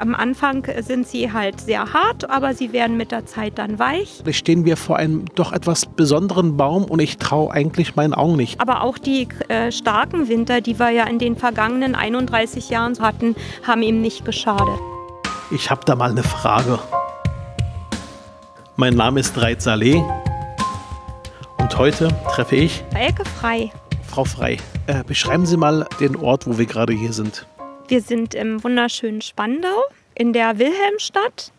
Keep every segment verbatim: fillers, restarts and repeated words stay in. Am Anfang sind sie halt sehr hart, aber sie werden mit der Zeit dann weich. Da stehen wir vor einem doch etwas besonderen Baum und ich traue eigentlich meinen Augen nicht. Aber auch die äh, starken Winter, die wir ja in den vergangenen einunddreißig Jahren hatten, haben ihm nicht geschadet. Ich habe da mal eine Frage. Mein Name ist Reit Saleh und heute treffe ich Elke Frey. Frau Frey, äh, beschreiben Sie mal den Ort, wo wir gerade hier sind. Wir sind im wunderschönen Spandau in der Wilhelmstadt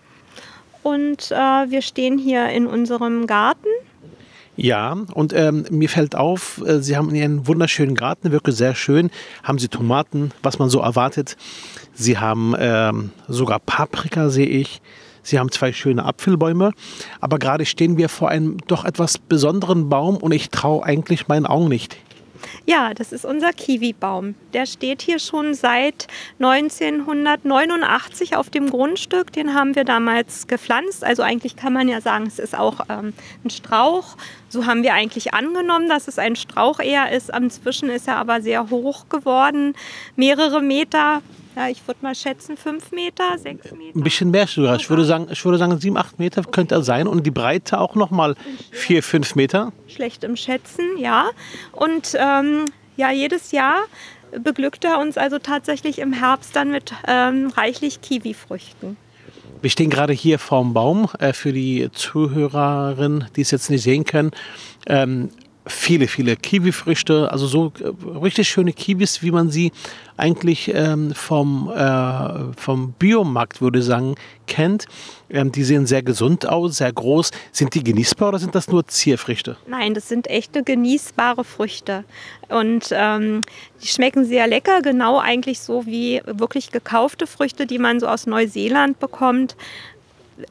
und äh, wir stehen hier in unserem Garten. Ja, und ähm, mir fällt auf, äh, Sie haben einen wunderschönen Garten, wirklich sehr schön. Haben Sie Tomaten, was man so erwartet. Sie haben ähm, sogar Paprika, sehe ich. Sie haben zwei schöne Apfelbäume, aber gerade stehen wir vor einem doch etwas besonderen Baum und ich traue eigentlich meinen Augen nicht. Ja, das ist unser Kiwibaum. Der steht hier schon seit neunzehnhundertneunundachtzig auf dem Grundstück. Den haben wir damals gepflanzt. Also eigentlich kann man ja sagen, es ist auch ähm, ein Strauch. So haben wir eigentlich angenommen, dass es ein Strauch eher ist. Inzwischen ist er aber sehr hoch geworden, mehrere Meter. Ja, ich würde mal schätzen, fünf Meter, sechs Meter. Ein bisschen mehr sogar. Ich würde sagen, ich würde sagen sieben, acht Meter okay. Könnte er sein. Und die Breite auch noch mal vier, fünf Meter. Schlecht im Schätzen, ja. Und ähm, ja, jedes Jahr beglückt er uns also tatsächlich im Herbst dann mit ähm, reichlich Kiwifrüchten. Wir stehen gerade hier vorm Baum. Äh, für die Zuhörerinnen, die es jetzt nicht sehen können, ähm, viele, viele Kiwifrüchte, also so richtig schöne Kiwis, wie man sie eigentlich ähm, vom, äh, vom Biomarkt, würde ich sagen, kennt. Ähm, die sehen sehr gesund aus, sehr groß. Sind die genießbar oder sind das nur Zierfrüchte? Nein, das sind echte genießbare Früchte. Und ähm, die schmecken sehr lecker, genau eigentlich so wie wirklich gekaufte Früchte, die man so aus Neuseeland bekommt.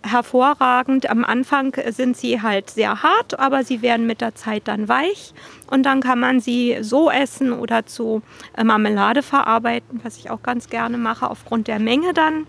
Hervorragend. Am Anfang sind sie halt sehr hart, aber sie werden mit der Zeit dann weich und dann kann man sie so essen oder zu Marmelade verarbeiten, was ich auch ganz gerne mache, aufgrund der Menge dann.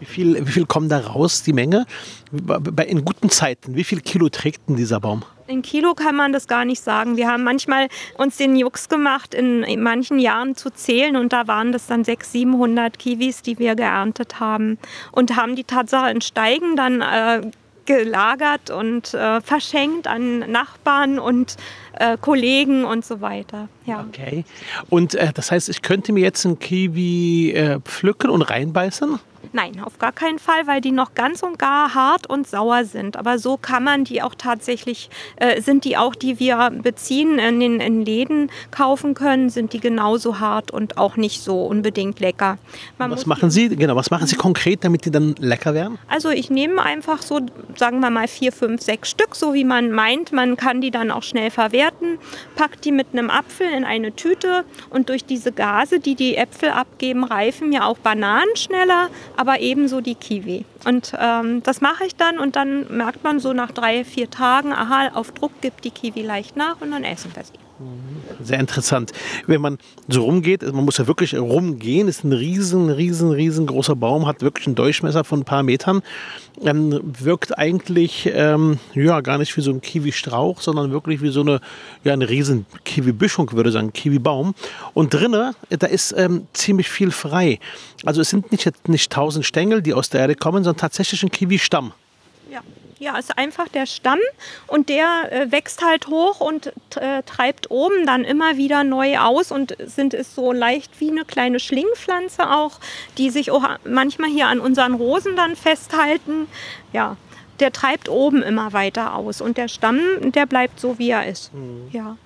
Wie viel, wie viel kommen da raus, die Menge? Bei, in guten Zeiten, wie viel Kilo trägt denn dieser Baum? In Kilo kann man das gar nicht sagen. Wir haben manchmal uns den Jux gemacht, in, in manchen Jahren zu zählen. Und da waren das dann sechshundert, siebenhundert Kiwis, die wir geerntet haben. Und haben die Tatsache in Steigen dann äh, gelagert und äh, verschenkt an Nachbarn und äh, Kollegen und so weiter. Ja. Okay. Und äh, das heißt, ich könnte mir jetzt einen Kiwi äh, pflücken und reinbeißen? Nein, auf gar keinen Fall, weil die noch ganz und gar hart und sauer sind. Aber so kann man die auch tatsächlich, äh, sind die auch, die wir beziehen, in den in Läden kaufen können, sind die genauso hart und auch nicht so unbedingt lecker. Man was machen Sie, genau, was machen Sie konkret, damit die dann lecker werden? Also ich nehme einfach so, sagen wir mal, vier, fünf, sechs Stück, so wie man meint. Man kann die dann auch schnell verwerten, packt die mit einem Apfel in eine Tüte und durch diese Gase, die die Äpfel abgeben, reifen ja auch Bananen schneller, aber ebenso die Kiwi. Und ähm, das mache ich dann und dann merkt man so nach drei, vier Tagen, aha, auf Druck gibt die Kiwi leicht nach und dann essen wir sie. Sehr interessant. Wenn man so rumgeht, man muss ja wirklich rumgehen, ist ein riesen, riesen, riesengroßer Baum, hat wirklich einen Durchmesser von ein paar Metern, ähm, wirkt eigentlich ähm, ja, gar nicht wie so ein Kiwi-Strauch, sondern wirklich wie so eine, ja, eine riesen Kiwi-Büschung, würde ich sagen, Kiwi-Baum. Und drinnen, da ist ähm, ziemlich viel frei. Also es sind nicht, nicht tausend Stängel, die aus der Erde kommen, sondern tatsächlich ein Kiwi-Stamm. Ja. Ja, ist einfach der Stamm und der äh, wächst halt hoch und äh, treibt oben dann immer wieder neu aus und sind es so leicht wie eine kleine Schlingpflanze auch, die sich auch manchmal hier an unseren Rosen dann festhalten. Ja, der treibt oben immer weiter aus und der Stamm, der bleibt so, wie er ist. Mhm. Ja.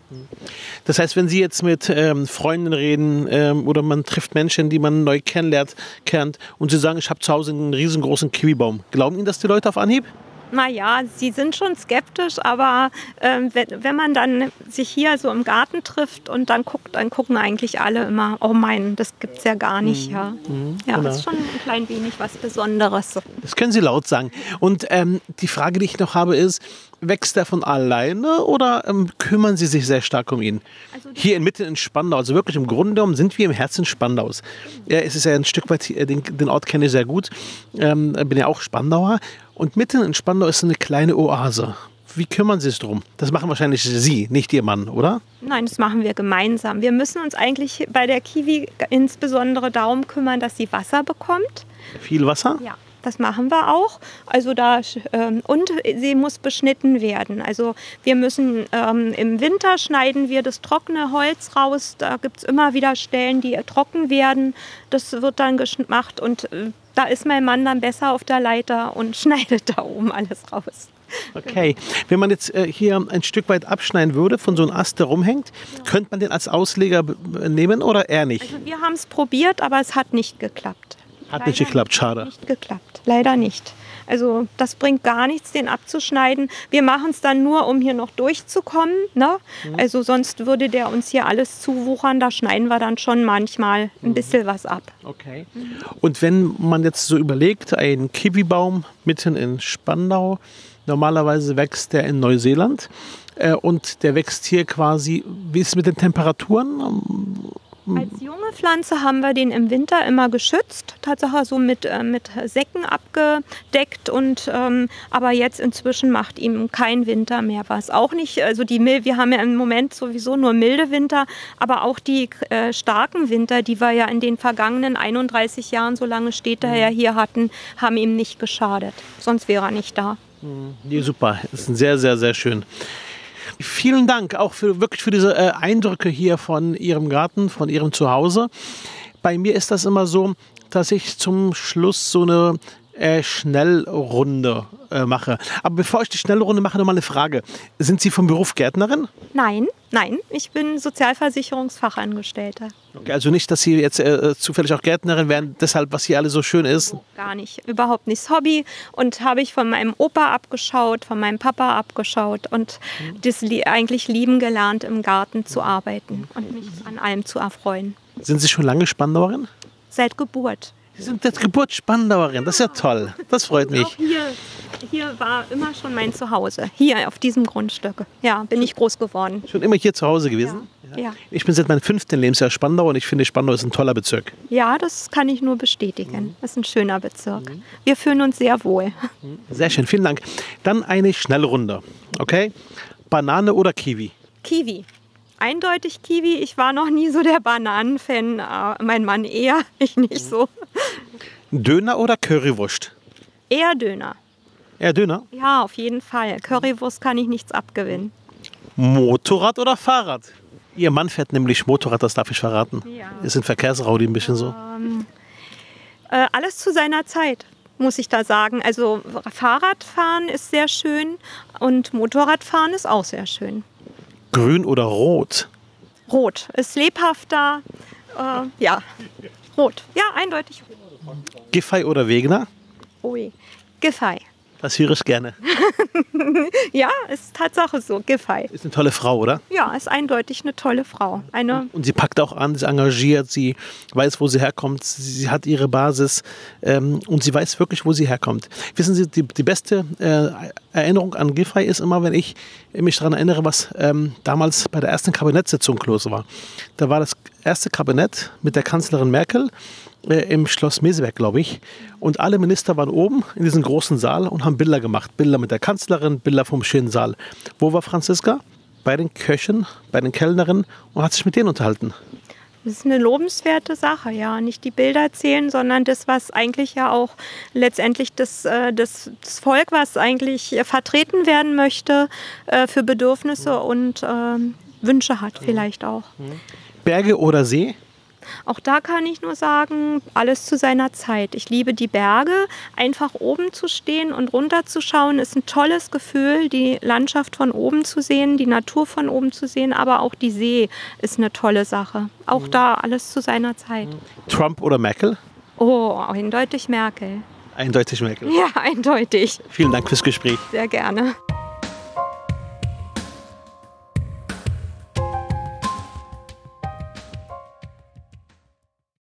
Das heißt, wenn Sie jetzt mit ähm, Freunden reden ähm, oder man trifft Menschen, die man neu kennenlernt kennt, und Sie sagen, ich habe zu Hause einen riesengroßen Kiwibaum, glauben Ihnen das die Leute auf Anhieb? Naja, sie sind schon skeptisch, aber äh, wenn, wenn man dann sich hier so im Garten trifft und dann guckt, dann gucken eigentlich alle immer, oh mein, das gibt's ja gar nicht. Ja, mhm, ja, genau. Das ist schon ein klein wenig was Besonderes. Das können Sie laut sagen. Und ähm, die Frage, die ich noch habe, ist, wächst er von alleine oder ähm, kümmern Sie sich sehr stark um ihn? Also hier inmitten in Spandau, also wirklich im Grunde genommen sind wir im Herzen Spandaus. Ja, es ist ja ein Stück weit, den, den Ort kenne ich sehr gut, ähm, bin ja auch Spandauer. Und mitten in Spandau ist eine kleine Oase, Wie kümmern Sie sich drum? Das machen wahrscheinlich Sie, nicht Ihr Mann, oder? Nein, das machen wir gemeinsam. Wir müssen uns eigentlich bei der Kiwi insbesondere darum kümmern, dass sie Wasser bekommt. Viel Wasser? Ja. Das machen wir auch. Also da, ähm, und sie muss beschnitten werden. Also wir müssen ähm, im Winter schneiden wir das trockene Holz raus. Da gibt es immer wieder Stellen, die trocken werden. Das wird dann gemacht und äh, da ist mein Mann dann besser auf der Leiter und schneidet da oben alles raus. Okay, wenn man jetzt äh, hier ein Stück weit abschneiden würde, von so einem Ast, der rumhängt, ja. Könnte man den als Ausleger nehmen oder eher nicht? Also wir haben es probiert, aber es hat nicht geklappt. Hat nicht geklappt, schade. Hat nicht geklappt, leider nicht. Also das bringt gar nichts, den abzuschneiden. Wir machen es dann nur, um hier noch durchzukommen, ne? Mhm. Also sonst würde der uns hier alles zuwuchern. Da schneiden wir dann schon manchmal ein bisschen was ab. Okay. Mhm. Und wenn man jetzt so überlegt, ein Kiwibaum mitten in Spandau, normalerweise wächst der in Neuseeland äh, und der wächst hier quasi, wie ist es mit den Temperaturen? Als junge Pflanze haben wir den im Winter immer geschützt, Tatsache so mit, äh, mit Säcken abgedeckt, und, ähm, aber jetzt inzwischen macht ihm kein Winter mehr was. Auch nicht, also die, wir haben ja im Moment sowieso nur milde Winter, aber auch die äh, starken Winter, die wir ja in den vergangenen einunddreißig Jahren, so lange steht er ja hier, hatten, haben ihm nicht geschadet, sonst wäre er nicht da. Ja, super, ist sehr, sehr, sehr schön. Vielen Dank auch für, wirklich für diese äh, Eindrücke hier von Ihrem Garten, von Ihrem Zuhause. Bei mir ist das immer so, dass ich zum Schluss so eine äh, Schnellrunde äh, mache. Aber bevor ich die Schnellrunde mache, noch mal eine Frage. Sind Sie vom Beruf Gärtnerin? Nein, nein. Ich bin Sozialversicherungsfachangestellte. Okay, also nicht, dass Sie jetzt äh, zufällig auch Gärtnerin wären, deshalb, was hier alles so schön ist? Oh, gar nicht. Überhaupt nicht. Das Hobby. Und habe ich von meinem Opa abgeschaut, von meinem Papa abgeschaut und mhm. das li- eigentlich lieben gelernt, im Garten zu arbeiten und mich an allem zu erfreuen. Sind Sie schon lange Spandauerin? Seit Geburt. Sie sind jetzt Geburt Spandauerin. Das ist ja toll. Das freut mich. Auch hier, hier war immer schon mein Zuhause. Hier auf diesem Grundstück. Ja, bin ich groß geworden. Schon immer hier zu Hause gewesen? Ja. Ja. Ja. Ich bin seit meinem fünften Lebensjahr Spandau und ich finde, Spandau ist ein toller Bezirk. Ja, das kann ich nur bestätigen. Mhm. Das ist ein schöner Bezirk. Mhm. Wir fühlen uns sehr wohl. Sehr schön, vielen Dank. Dann eine Schnellrunde. Okay? Banane oder Kiwi? Kiwi. Eindeutig Kiwi. Ich war noch nie so der Bananenfan. Mein Mann eher, ich nicht so. Döner oder Currywurst? Eher Döner. Eher Döner? Ja, auf jeden Fall. Currywurst kann ich nichts abgewinnen. Motorrad oder Fahrrad? Ihr Mann fährt nämlich Motorrad, das darf ich verraten. Ja. Ist ein Verkehrsraudi ein bisschen so. Ähm, äh, alles zu seiner Zeit, muss ich da sagen. Also Fahrradfahren ist sehr schön und Motorradfahren ist auch sehr schön. Grün oder rot? Rot. Ist lebhafter. Äh, ja, rot. Ja, eindeutig rot. Giffey oder Wegner? Ui, Giffey. Das höre ich gerne. Ja, ist Tatsache so. Giffey. Ist eine tolle Frau, oder? Ja, ist eindeutig eine tolle Frau. Eine und sie packt auch an, sie engagiert, sie weiß, wo sie herkommt, sie hat ihre Basis ähm, und sie weiß wirklich, wo sie herkommt. Wissen Sie, die, die beste äh, Erinnerung an Giffey ist immer, wenn ich mich daran erinnere, was ähm, damals bei der ersten Kabinettssitzung los war. Da war das erste Kabinett mit der Kanzlerin Merkel äh, im Schloss Meseberg, glaube ich. Und alle Minister waren oben in diesem großen Saal und haben Bilder gemacht. Bilder mit der Kanzlerin, Bilder vom schönen Saal. Wo war Franziska? Bei den Köchen, bei den Kellnerinnen und hat sich mit denen unterhalten. Das ist eine lobenswerte Sache, ja. Nicht die Bilder zählen, sondern das, was eigentlich ja auch letztendlich das, das, das Volk, was eigentlich vertreten werden möchte, für Bedürfnisse und ähm, Wünsche hat vielleicht auch. Berge oder See? Auch da kann ich nur sagen, alles zu seiner Zeit. Ich liebe die Berge. Einfach oben zu stehen und runterzuschauen ist ein tolles Gefühl. Die Landschaft von oben zu sehen, die Natur von oben zu sehen, aber auch die See ist eine tolle Sache. Auch mhm. da alles zu seiner Zeit. Trump oder Merkel? Oh, eindeutig Merkel. Eindeutig Merkel. Ja, eindeutig. Vielen Dank fürs Gespräch. Sehr gerne.